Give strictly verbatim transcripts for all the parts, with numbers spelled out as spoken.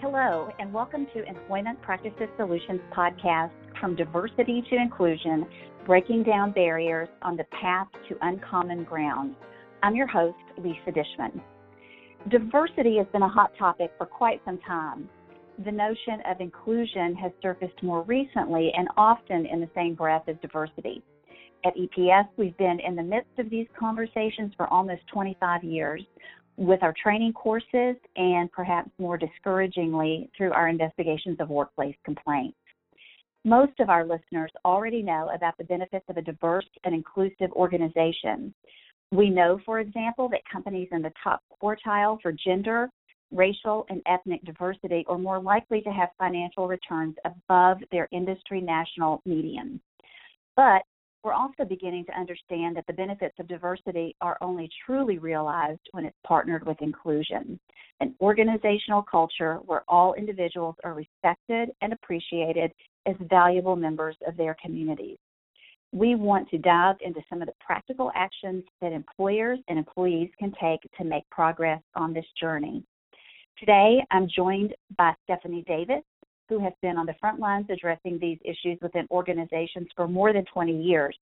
Hello, and welcome to Employment Practices Solutions podcast, From Diversity to Inclusion, Breaking Down Barriers on the Path to Uncommon Ground. I'm your host, Lisa Dishman. Diversity has been a hot topic for quite some time. The notion of inclusion has surfaced more recently and often in the same breath as diversity. At E P S, we've been in the midst of these conversations for almost twenty-five years with our training courses and perhaps more discouragingly through our investigations of workplace complaints. Most of our listeners already know about the benefits of a diverse and inclusive organization. We know, for example, that companies in the top quartile for gender, racial, and ethnic diversity are more likely to have financial returns above their industry national median. But we're also beginning to understand that the benefits of diversity are only truly realized when it's partnered with inclusion, an organizational culture where all individuals are respected and appreciated as valuable members of their communities. We want to dive into some of the practical actions that employers and employees can take to make progress on this journey. Today, I'm joined by Stephanie Davis, who has been on the front lines addressing these issues within organizations for more than twenty years,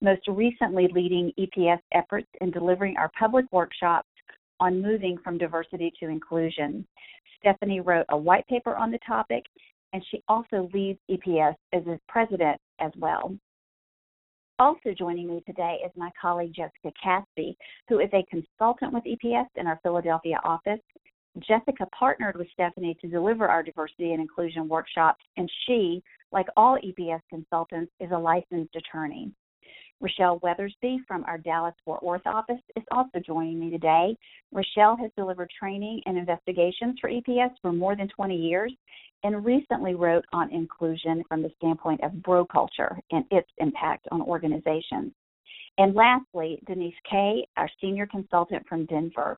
most recently leading E P S efforts in delivering our public workshops on moving from diversity to inclusion. Stephanie wrote a white paper on the topic, and she also leads E P S as its president as well. Also joining me today is my colleague Jessica Caspi, who is a consultant with E P S in our Philadelphia office. Jessica partnered with Stephanie to deliver our diversity and inclusion workshops, and she, like all E P S consultants, is a licensed attorney. Rochelle Weathersby from our Dallas-Fort Worth office is also joining me today. Rochelle has delivered training and investigations for E P S for more than twenty years and recently wrote on inclusion from the standpoint of bro culture and its impact on organizations. And lastly, Denise Kaye, our senior consultant from Denver.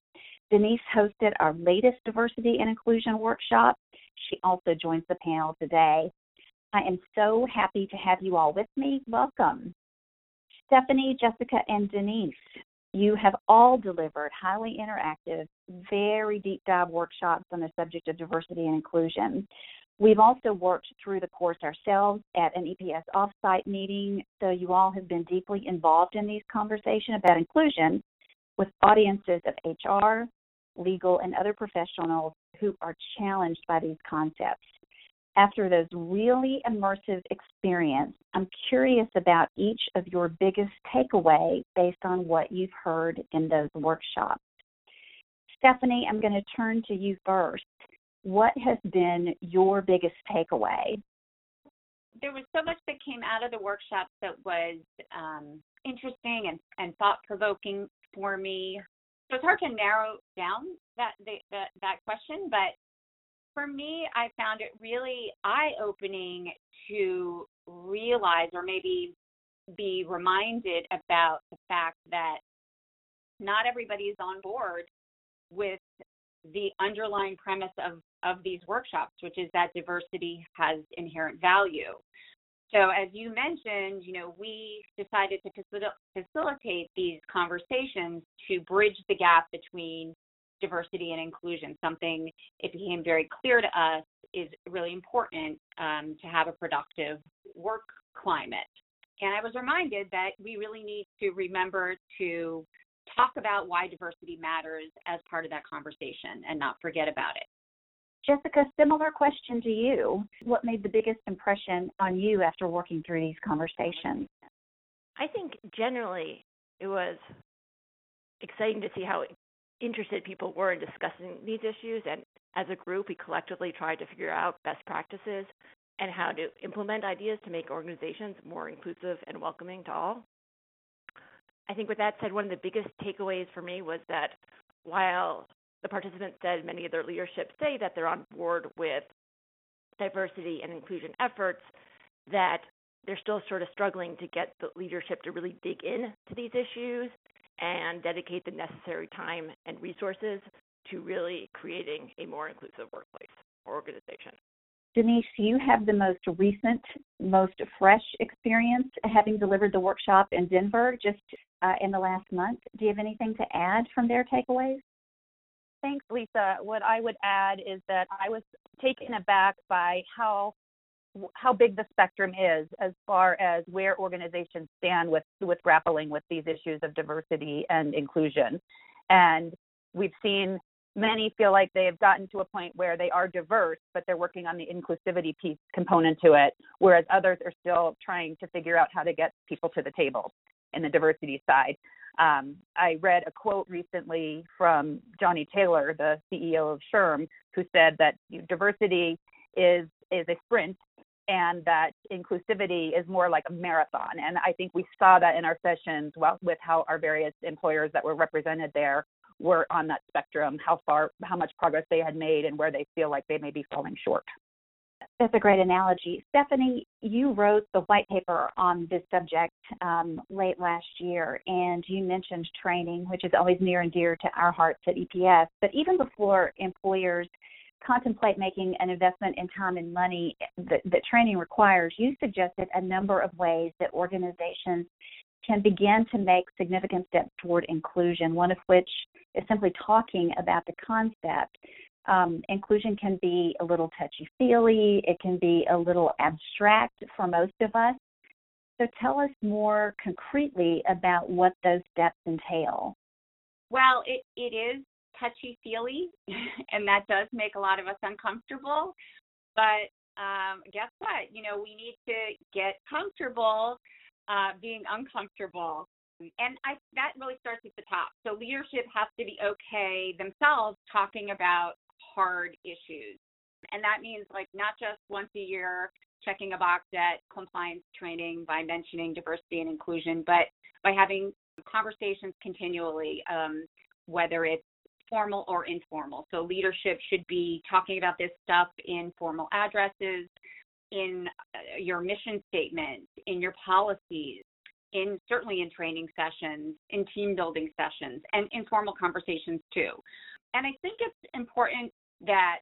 Denise hosted our latest diversity and inclusion workshop. She also joins the panel today. I am so happy to have you all with me. Welcome. Stephanie, Jessica, and Denise, you have all delivered highly interactive, very deep dive workshops on the subject of diversity and inclusion. We've also worked through the course ourselves at an E P S offsite meeting, so you all have been deeply involved in these conversations about inclusion with audiences of H R, legal, and other professionals who are challenged by these concepts. After those really immersive experience, I'm curious about each of your biggest takeaway based on what you've heard in those workshops. Stephanie, I'm going to turn to you first. What has been your biggest takeaway? There was so much that came out of the workshops that was um, interesting and, and thought-provoking for me. So it's hard to narrow down that the, the, that question, but for me, I found it really eye-opening to realize or maybe be reminded about the fact that not everybody is on board with the underlying premise of, of these workshops, which is that diversity has inherent value. So as you mentioned, you know, we decided to facil- facilitate these conversations to bridge the gap between diversity and inclusion, something it became very clear to us is really important um, to have a productive work climate. And I was reminded that we really need to remember to talk about why diversity matters as part of that conversation and not forget about it. Jessica, similar question to you. What made the biggest impression on you after working through these conversations? I think generally it was exciting to see how interested people were in discussing these issues. And as a group, we collectively tried to figure out best practices and how to implement ideas to make organizations more inclusive and welcoming to all. I think with that said, one of the biggest takeaways for me was that while the participants said many of their leadership say that they're on board with diversity and inclusion efforts, that they're still sort of struggling to get the leadership to really dig in to these issues and dedicate the necessary time and resources to really creating a more inclusive workplace or organization. Denise, you have the most recent, most fresh experience having delivered the workshop in Denver just uh, in the last month. Do you have anything to add from their takeaways? Thanks, Lisa. What I would add is that I was taken aback by how how big the spectrum is as far as where organizations stand with, with grappling with these issues of diversity and inclusion. And we've seen many feel like they have gotten to a point where they are diverse, but they're working on the inclusivity piece component to it, whereas others are still trying to figure out how to get people to the table in the diversity side. Um, I read a quote recently from Johnny Taylor, the C E O of S H R M, who said that diversity is is a sprint and that inclusivity is more like a marathon. And I think we saw that in our sessions well, with how our various employers that were represented there were on that spectrum, how far, how much progress they had made and where they feel like they may be falling short. That's a great analogy. Stephanie, you wrote the white paper on this subject um, late last year, and you mentioned training, which is always near and dear to our hearts at E P S. But even before employers contemplate making an investment in time and money that, that training requires, you suggested a number of ways that organizations can begin to make significant steps toward inclusion, one of which is simply talking about the concept. Um, inclusion can be a little touchy-feely. It can be a little abstract for most of us. So tell us more concretely about what those steps entail. Well, it, it is touchy-feely, and that does make a lot of us uncomfortable. But um, guess what? You know, we need to get comfortable uh, being uncomfortable. And I, that really starts at the top. So leadership has to be okay themselves talking about hard issues. And that means like not just once a year checking a box at compliance training by mentioning diversity and inclusion, but by having conversations continually, um, whether it's formal or informal. So leadership should be talking about this stuff in formal addresses, in your mission statement, in your policies, in certainly in training sessions, in team building sessions, and informal conversations too. And I think it's important that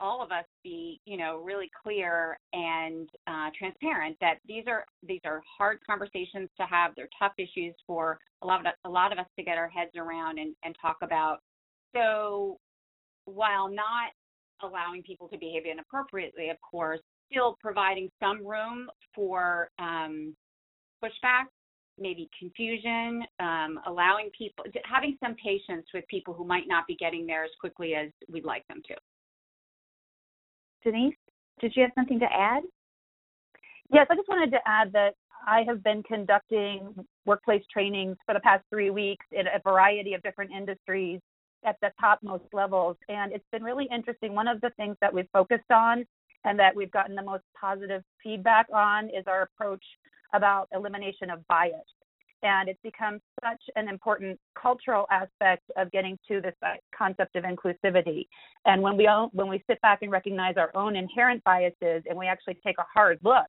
all of us be, you know, really clear and uh, transparent that these are these are hard conversations to have. They're tough issues for a lot of a lot of us to get our heads around and, and talk about. So while not allowing people to behave inappropriately, of course, still providing some room for um, pushback, maybe confusion, um, allowing people, having some patience with people who might not be getting there as quickly as we'd like them to. Denise, did you have something to add? Yes, I just wanted to add that I have been conducting workplace trainings for the past three weeks in a variety of different industries at the topmost levels. And it's been really interesting. One of the things that we've focused on and that we've gotten the most positive feedback on is our approach about elimination of bias. And it's become such an important cultural aspect of getting to this concept of inclusivity. And when we all, when we sit back and recognize our own inherent biases and we actually take a hard look,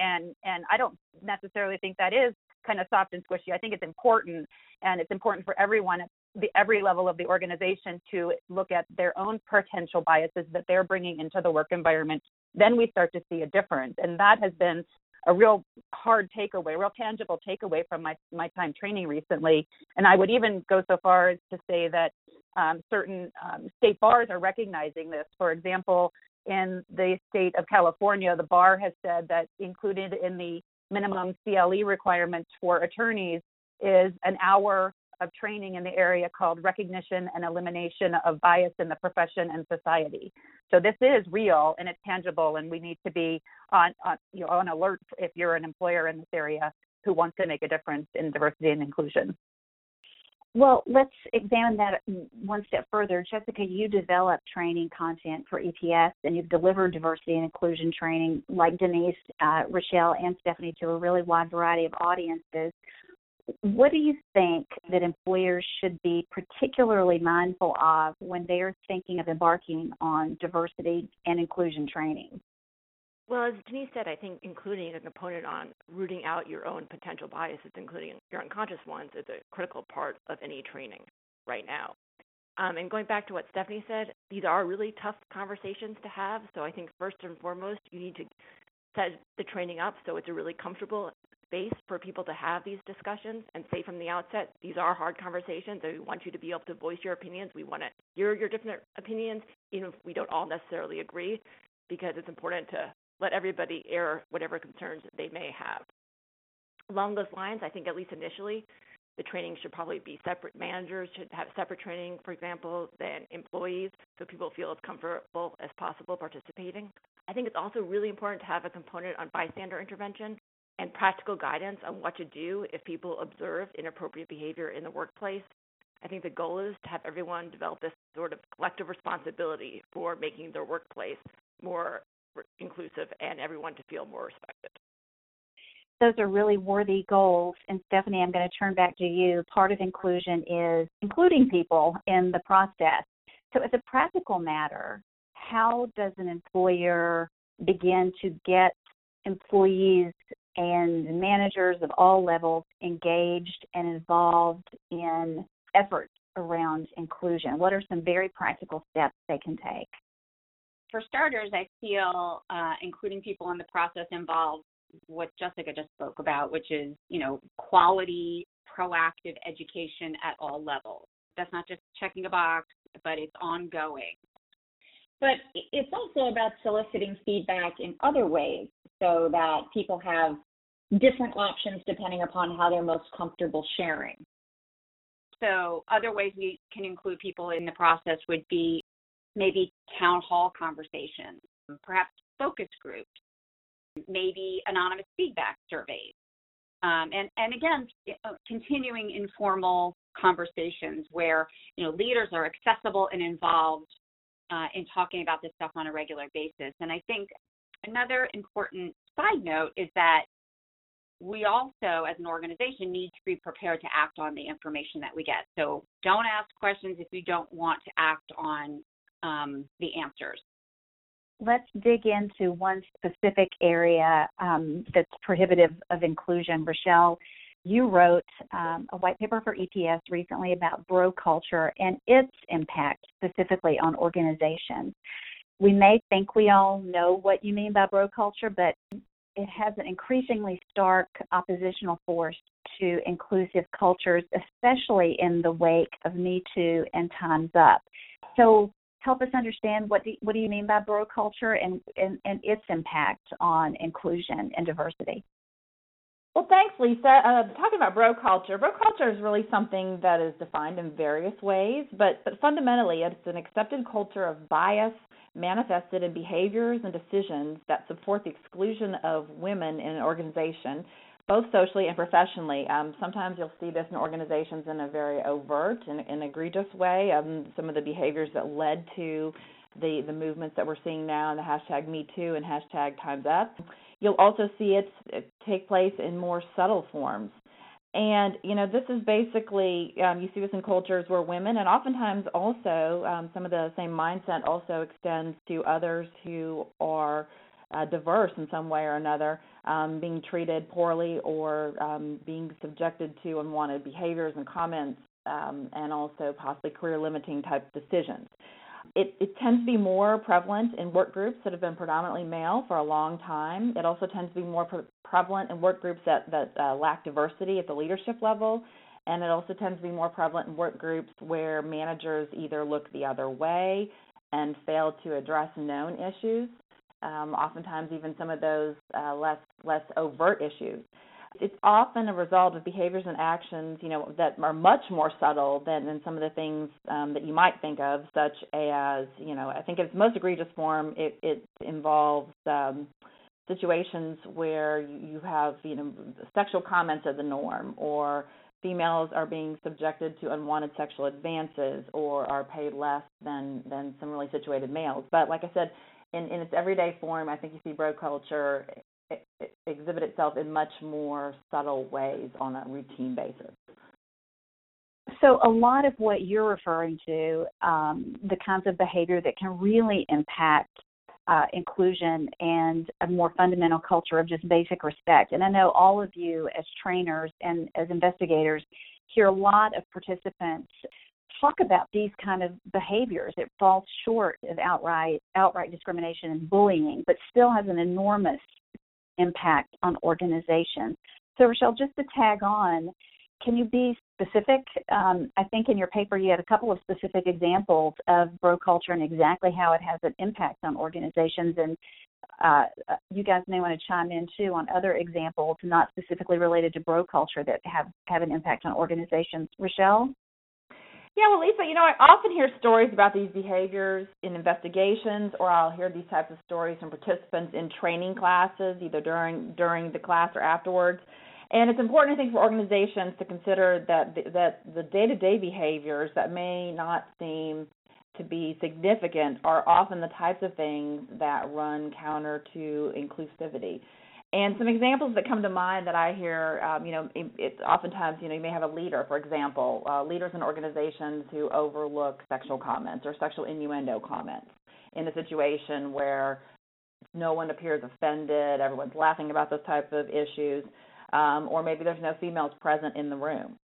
and, and I don't necessarily think that is kind of soft and squishy. I think it's important, and it's important for everyone at the, every level of the organization to look at their own potential biases that they're bringing into the work environment. Then we start to see a difference. And that has been a real hard takeaway, real tangible takeaway from my, my time training recently. And I would even go so far as to say that um, certain um, state bars are recognizing this. For example, in the state of California, the bar has said that included in the minimum C L E requirements for attorneys is an hour of training in the area called Recognition and Elimination of Bias in the Profession and Society. So this is real and it's tangible, and we need to be on, on, you know, on alert if you're an employer in this area who wants to make a difference in diversity and inclusion. Well, let's examine that one step further. Jessica, you develop training content for E P S, and you've delivered diversity and inclusion training like Denise, uh, Rochelle, and Stephanie to a really wide variety of audiences. What do you think that employers should be particularly mindful of when they're thinking of embarking on diversity and inclusion training? Well, as Denise said, I think including a component on rooting out your own potential biases, including your unconscious ones, is a critical part of any training right now. Um, and going back to what Stephanie said, these are really tough conversations to have. So I think first and foremost, you need to set the training up so it's a really comfortable space for people to have these discussions and say from the outset, these are hard conversations. We want you to be able to voice your opinions. We want to hear your different opinions, even if we don't all necessarily agree, because it's important to let everybody air whatever concerns they may have. Along those lines, I think at least initially, the training should probably be separate. Managers should have separate training, for example, than employees, so people feel as comfortable as possible participating. I think it's also really important to have a component on bystander intervention and practical guidance on what to do if people observe inappropriate behavior in the workplace. I think the goal is to have everyone develop this sort of collective responsibility for making their workplace more inclusive and everyone to feel more respected. Those are really worthy goals. And Stephanie, I'm going to turn back to you. Part of inclusion is including people in the process. So as a practical matter, how does an employer begin to get employees and managers of all levels engaged and involved in efforts around inclusion? What are some very practical steps they can take? For starters, I feel uh, including people in the process involves what Jessica just spoke about, which is, you know, quality, proactive education at all levels. That's not just checking a box, but it's ongoing. But it's also about soliciting feedback in other ways so that people have different options depending upon how they're most comfortable sharing. So other ways we can include people in the process would be maybe town hall conversations, perhaps focus groups, maybe anonymous feedback surveys, um, and, and again, continuing informal conversations where, you know, leaders are accessible and involved uh, in talking about this stuff on a regular basis. And I think another important side note is that we also, as an organization, need to be prepared to act on the information that we get. So don't ask questions if you don't want to act on um, the answers. Let's dig into one specific area um, that's prohibitive of inclusion. Rochelle, you wrote um, a white paper for E P S recently about bro culture and its impact specifically on organizations. We may think we all know what you mean by bro culture, but it has an increasingly stark oppositional force to inclusive cultures, especially in the wake of Me Too and Time's Up. So help us understand what do, what do you mean by bro culture and, and, and its impact on inclusion and diversity. Well, thanks, Lisa. Uh, talking about bro culture, bro culture is really something that is defined in various ways, but, but fundamentally it's an accepted culture of bias manifested in behaviors and decisions that support the exclusion of women in an organization, both socially and professionally. Um, sometimes you'll see this in organizations in a very overt and, and egregious way. Um, some of the behaviors that led to the, the movements that we're seeing now in the hashtag Me Too and hashtag Time's Up. You'll also see it, it take place in more subtle forms. And, you know, this is basically, um, you see this in cultures where women and oftentimes also um, some of the same mindset also extends to others who are Uh, diverse in some way or another, um, being treated poorly or um, being subjected to unwanted behaviors and comments, um, and also possibly career-limiting type decisions. It, it tends to be more prevalent in work groups that have been predominantly male for a long time. It also tends to be more pre- prevalent in work groups that, that uh, lack diversity at the leadership level, and it also tends to be more prevalent in work groups where managers either look the other way and fail to address known issues. Um, oftentimes even some of those uh, less less overt issues. It's often a result of behaviors and actions, you know, that are much more subtle than, than some of the things um, that you might think of, such as, you know, I think in its most egregious form, it, it involves um, situations where you have, you know, sexual comments are the norm, or females are being subjected to unwanted sexual advances or are paid less than, than similarly situated males. But like I said, In, in its everyday form, I think you see bro culture it, it exhibit itself in much more subtle ways on a routine basis. So a lot of what you're referring to, um, the kinds of behavior that can really impact uh, inclusion and a more fundamental culture of just basic respect. And I know all of you as trainers and as investigators hear a lot of participants talk about these kind of behaviors. It falls short of outright outright discrimination and bullying, but still has an enormous impact on organizations. So, Rochelle, just to tag on, can you be specific? Um, I think in your paper you had a couple of specific examples of bro culture and exactly how it has an impact on organizations. And uh, you guys may want to chime in, too, on other examples not specifically related to bro culture that have, have an impact on organizations. Rochelle? Yeah, well, Lisa, you know, I often hear stories about these behaviors in investigations, or I'll hear these types of stories from participants in training classes, either during during the class or afterwards. And it's important, I think, for organizations to consider that the, that the day-to-day behaviors that may not seem to be significant are often the types of things that run counter to inclusivity. And some examples that come to mind that I hear, um, you know, it, it's oftentimes, you know, you may have a leader, for example, uh, leaders in organizations who overlook sexual comments or sexual innuendo comments in a situation where no one appears offended, everyone's laughing about those types of issues, um, or maybe there's no females present in the room.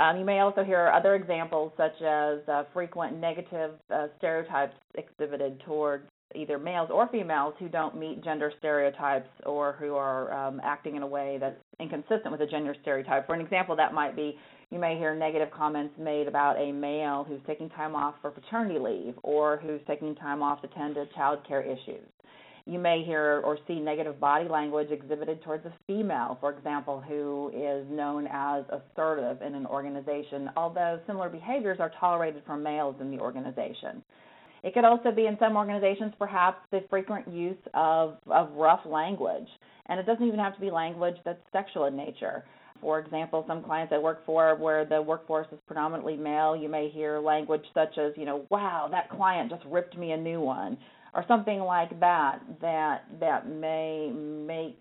Um, you may also hear other examples such as uh, frequent negative uh, stereotypes exhibited towards either males or females who don't meet gender stereotypes or who are um, acting in a way that's inconsistent with a gender stereotype. For an example, that might be you may hear negative comments made about a male who's taking time off for paternity leave or who's taking time off to tend to child care issues. You may hear or see negative body language exhibited towards a female, for example, who is known as assertive in an organization, although similar behaviors are tolerated from males in the organization. It could also be in some organizations perhaps the frequent use of, of rough language, and it doesn't even have to be language that's sexual in nature. For example, some clients I work for where the workforce is predominantly male, you may hear language such as, you know, wow, that client just ripped me a new one, or something like that that, that may make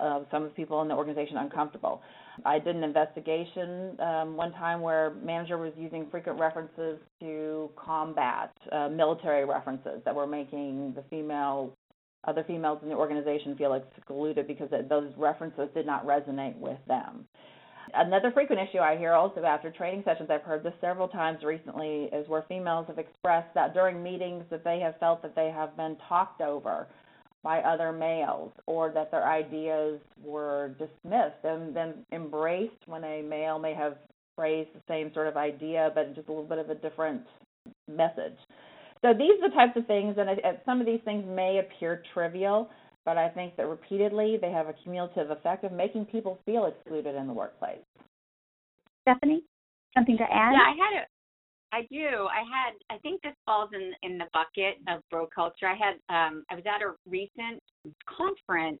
uh, some of the people in the organization uncomfortable. I did an investigation um, one time where manager was using frequent references to combat, uh, military references that were making the female, other females in the organization feel excluded because those references did not resonate with them. Another frequent issue I hear also after training sessions, I've heard this several times recently, is where females have expressed that during meetings that they have felt that they have been talked over by other males, or that their ideas were dismissed and then embraced when a male may have phrased the same sort of idea, but just a little bit of a different message. So these are the types of things, and some of these things may appear trivial, but I think that repeatedly they have a cumulative effect of making people feel excluded in the workplace. Stephanie, something to add? Yeah, I had a I do. I had, I think this falls in, in the bucket of bro culture. I had, um, I was at a recent conference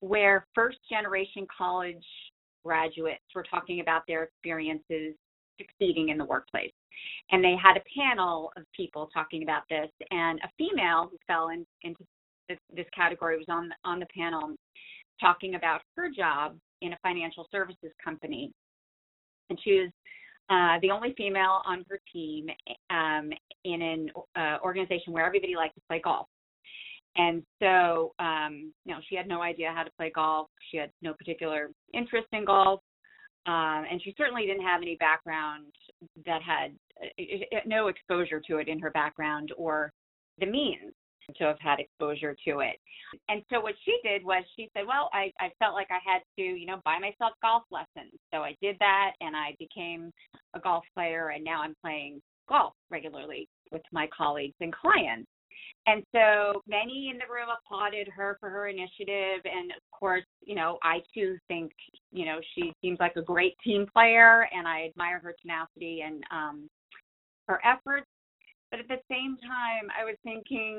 where first generation college graduates were talking about their experiences succeeding in the workplace. And they had a panel of people talking about this, and a female who fell in, into this, this category was on, on the panel talking about her job in a financial services company. And she was Uh, the only female on her team um, in an uh, organization where everybody liked to play golf. And so, um, you know, she had no idea how to play golf. She had no particular interest in golf. Um, and she certainly didn't have any background that had uh, no exposure to it in her background or the means to have had exposure to it. And so what she did was she said, well, I, I felt like I had to, you know, buy myself golf lessons. So I did that, and I became a golf player, and now I'm playing golf regularly with my colleagues and clients. And so many in the room applauded her for her initiative. And, of course, you know, I, too, think, you know, she seems like a great team player, and I admire her tenacity and um, her efforts. But at the same time, I was thinking,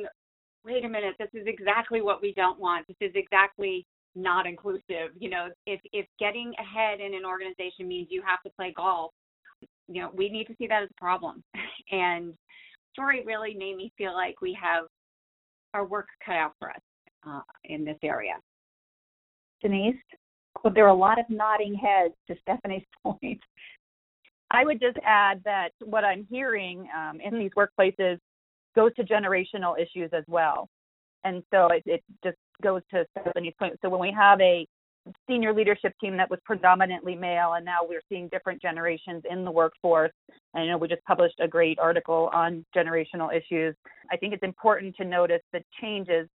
wait a minute, this is exactly what we don't want. This is exactly not inclusive. You know, if if getting ahead in an organization means you have to play golf, you know, we need to see that as a problem. And the story really made me feel like we have our work cut out for us uh, in this area. Denise? Well, there are a lot of nodding heads to Stephanie's point. I would just add that what I'm hearing um, in these workplaces goes to generational issues as well. And so it, it just goes to Stephanie's point. So when we have a senior leadership team that was predominantly male, and now we're seeing different generations in the workforce, and I know we just published a great article on generational issues, I think it's important to notice the changes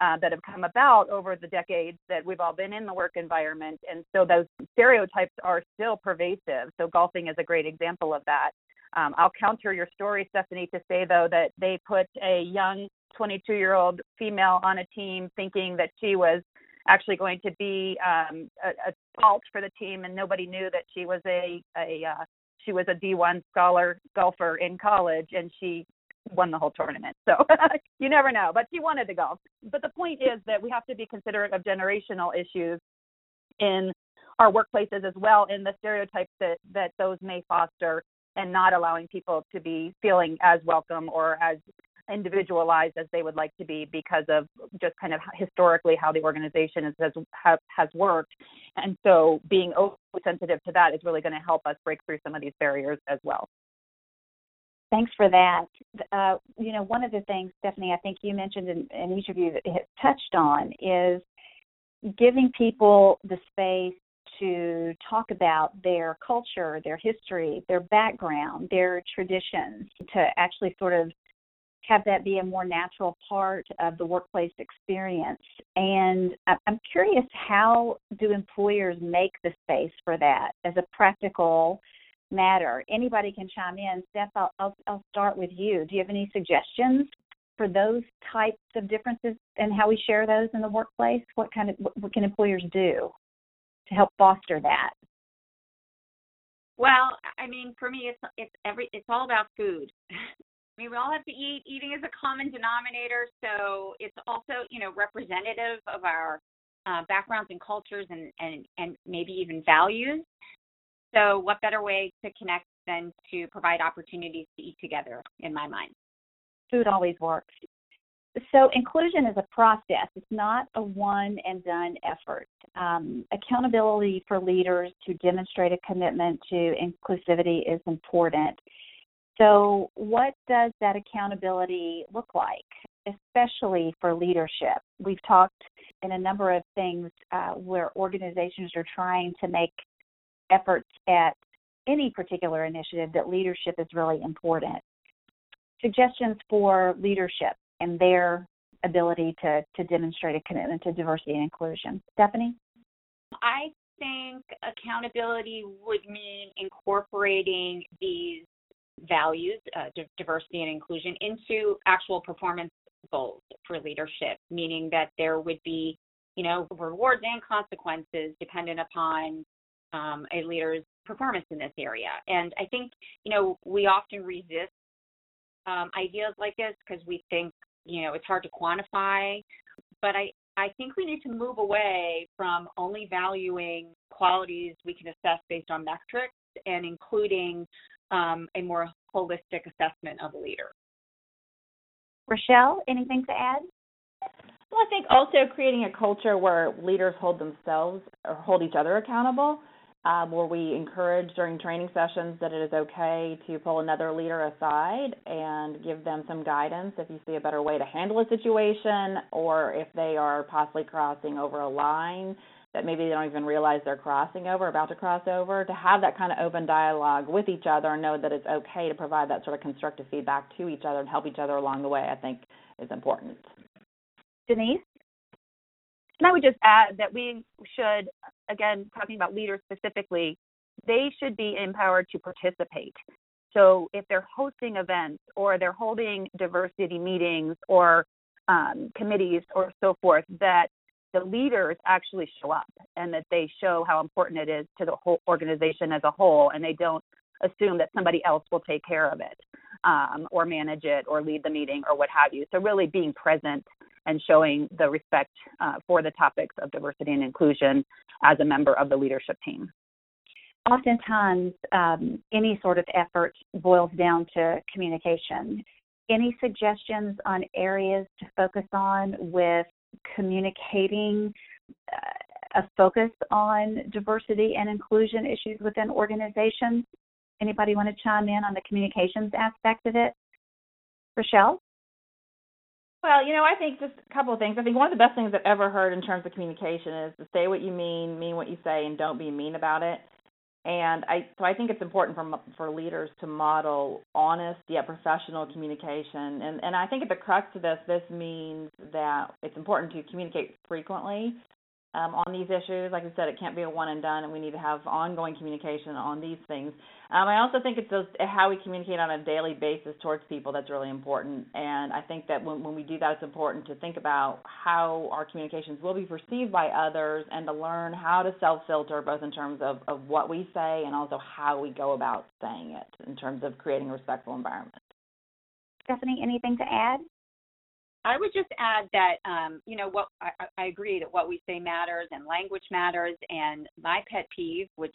uh, that have come about over the decades that we've all been in the work environment. And so those stereotypes are still pervasive. So golfing is a great example of that. Um, I'll counter your story, Stephanie, to say, though, that they put a young twenty-two-year-old female on a team thinking that she was actually going to be um, a, a fault for the team, and nobody knew that she was a, a uh, she was a D one scholar golfer in college, and she won the whole tournament. So you never know, but she wanted to golf. But the point is that we have to be considerate of generational issues in our workplaces as well, and the stereotypes that, that those may foster, and not allowing people to be feeling as welcome or as individualized as they would like to be because of just kind of historically how the organization has has worked. And so being overly sensitive to that is really going to help us break through some of these barriers as well. Thanks for that. Uh, you know, one of the things, Stephanie, I think you mentioned and, and each of you have touched on is giving people the space to talk about their culture, their history, their background, their traditions, to actually sort of have that be a more natural part of the workplace experience. And I'm curious, how do employers make the space for that as a practical matter? Anybody can chime in. Steph, I'll, I'll, I'll start with you. Do you have any suggestions for those types of differences and how we share those in the workplace? What kind of what can employers do to help foster that? Well, I mean, for me, it's it's every it's all about food. I mean, we all have to eat. Eating is a common denominator, so it's also, you know, representative of our uh, backgrounds and cultures and, and, and maybe even values. So what better way to connect than to provide opportunities to eat together, in my mind. Food always works. So inclusion is a process. It's not a one and done effort. Um, accountability for leaders to demonstrate a commitment to inclusivity is important. So what does that accountability look like, especially for leadership? We've talked in a number of things uh, where organizations are trying to make efforts at any particular initiative, that leadership is really important. Suggestions for leadership and their ability to, to demonstrate a commitment to diversity and inclusion. Stephanie? I think accountability would mean incorporating these values, uh, diversity and inclusion, into actual performance goals for leadership, meaning that there would be, you know, rewards and consequences dependent upon um, a leader's performance in this area. And I think, you know, we often resist um, ideas like this because we think, you know, it's hard to quantify. But I, I think we need to move away from only valuing qualities we can assess based on metrics and including Um, a more holistic assessment of a leader. Rochelle, anything to add? Well, I think also creating a culture where leaders hold themselves or hold each other accountable, um, where we encourage during training sessions that it is okay to pull another leader aside and give them some guidance if you see a better way to handle a situation, or if they are possibly crossing over a line that maybe they don't even realize they're crossing over, about to cross over, to have that kind of open dialogue with each other and know that it's okay to provide that sort of constructive feedback to each other and help each other along the way, I think is important. Denise? And I would just add that we should, again, talking about leaders specifically, they should be empowered to participate. So if they're hosting events or they're holding diversity meetings or um, committees or so forth, that the leaders actually show up and that they show how important it is to the whole organization as a whole, and they don't assume that somebody else will take care of it um, or manage it or lead the meeting or what have you. So really being present and showing the respect uh, for the topics of diversity and inclusion as a member of the leadership team. Oftentimes, um, any sort of effort boils down to communication. Any suggestions on areas to focus on with communicating uh, a focus on diversity and inclusion issues within organizations? Anybody want to chime in on the communications aspect of it? Rochelle? Well, you know, I think just a couple of things. I think one of the best things I've ever heard in terms of communication is to say what you mean, mean what you say, and don't be mean about it. And I, so I think it's important for for leaders to model honest yet professional communication. And, and I think at the crux of this, this means that it's important to communicate frequently um, on these issues. Like I said, it can't be a one and done, and we need to have ongoing communication on these things. Um, I also think it's those, how we communicate on a daily basis towards people that's really important. And I think that when, when we do that, it's important to think about how our communications will be perceived by others and to learn how to self-filter, both in terms of, of what we say and also how we go about saying it in terms of creating a respectful environment. Stephanie, anything to add? I would just add that, um, you know, what I, I agree that what we say matters and language matters. And my pet peeve, which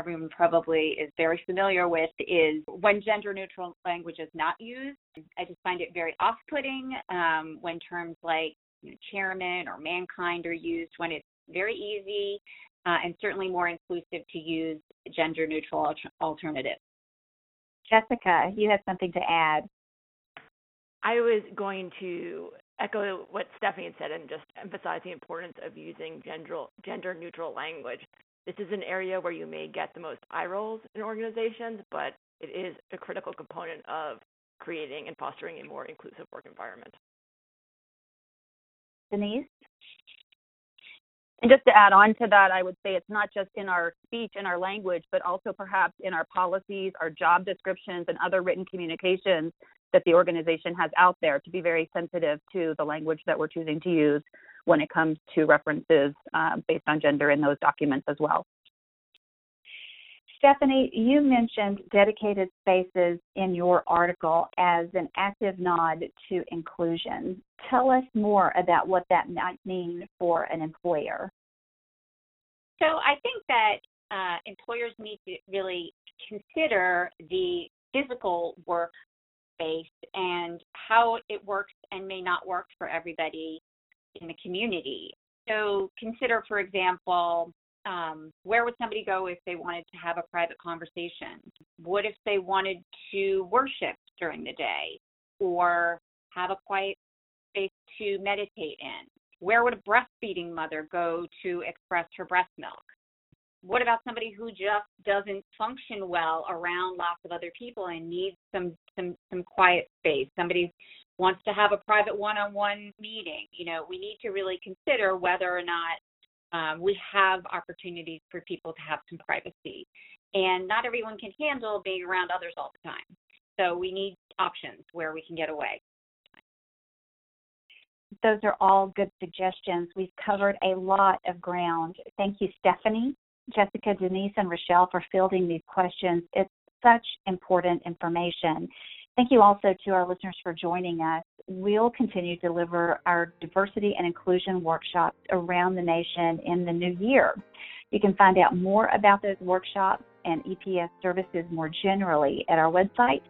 everyone probably is very familiar with, is when gender-neutral language is not used. I just find it very off-putting um, when terms like you know, chairman or mankind are used, when it's very easy uh, and certainly more inclusive to use gender-neutral alter- alternatives. Jessica, you have something to add. I was going to echo what Stephanie had said and just emphasize the importance of using gender- gender-neutral language. This is an area where you may get the most eye rolls in organizations, but it is a critical component of creating and fostering a more inclusive work environment. Denise? And just to add on to that, I would say it's not just in our speech and our language, but also perhaps in our policies, our job descriptions, and other written communications that the organization has out there, to be very sensitive to the language that we're choosing to use when it comes to references uh, based on gender in those documents as well. Stephanie, you mentioned dedicated spaces in your article as an active nod to inclusion. Tell us more about what that might mean for an employer. So I think that uh, employers need to really consider the physical work space and how it works and may not work for everybody in the community. So consider, for example, um, where would somebody go if they wanted to have a private conversation? What if they wanted to worship during the day or have a quiet space to meditate in? Where would a breastfeeding mother go to express her breast milk? What about somebody who just doesn't function well around lots of other people and needs some some, some quiet space? Somebody wants to have a private one-on-one meeting. You know, we need to really consider whether or not um, we have opportunities for people to have some privacy. And not everyone can handle being around others all the time. So we need options where we can get away. Those are all good suggestions. We've covered a lot of ground. Thank you, Stephanie, Jessica, Denise, and Rochelle for fielding these questions. It's such important information. Thank you also to our listeners for joining us. We'll continue to deliver our diversity and inclusion workshops around the nation in the new year. You can find out more about those workshops and E P S services more generally at our website,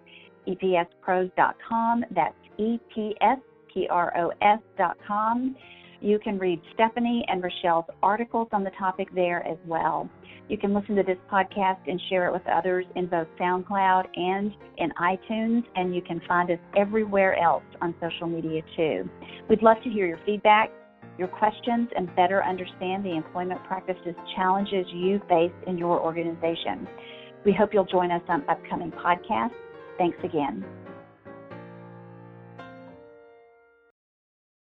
E P S pros dot com. That's E P S P R O S dot com. You can read Stephanie and Rochelle's articles on the topic there as well. You can listen to this podcast and share it with others in both SoundCloud and in iTunes, and you can find us everywhere else on social media too. We'd love to hear your feedback, your questions, and better understand the employment practices challenges you face in your organization. We hope you'll join us on upcoming podcasts. Thanks again.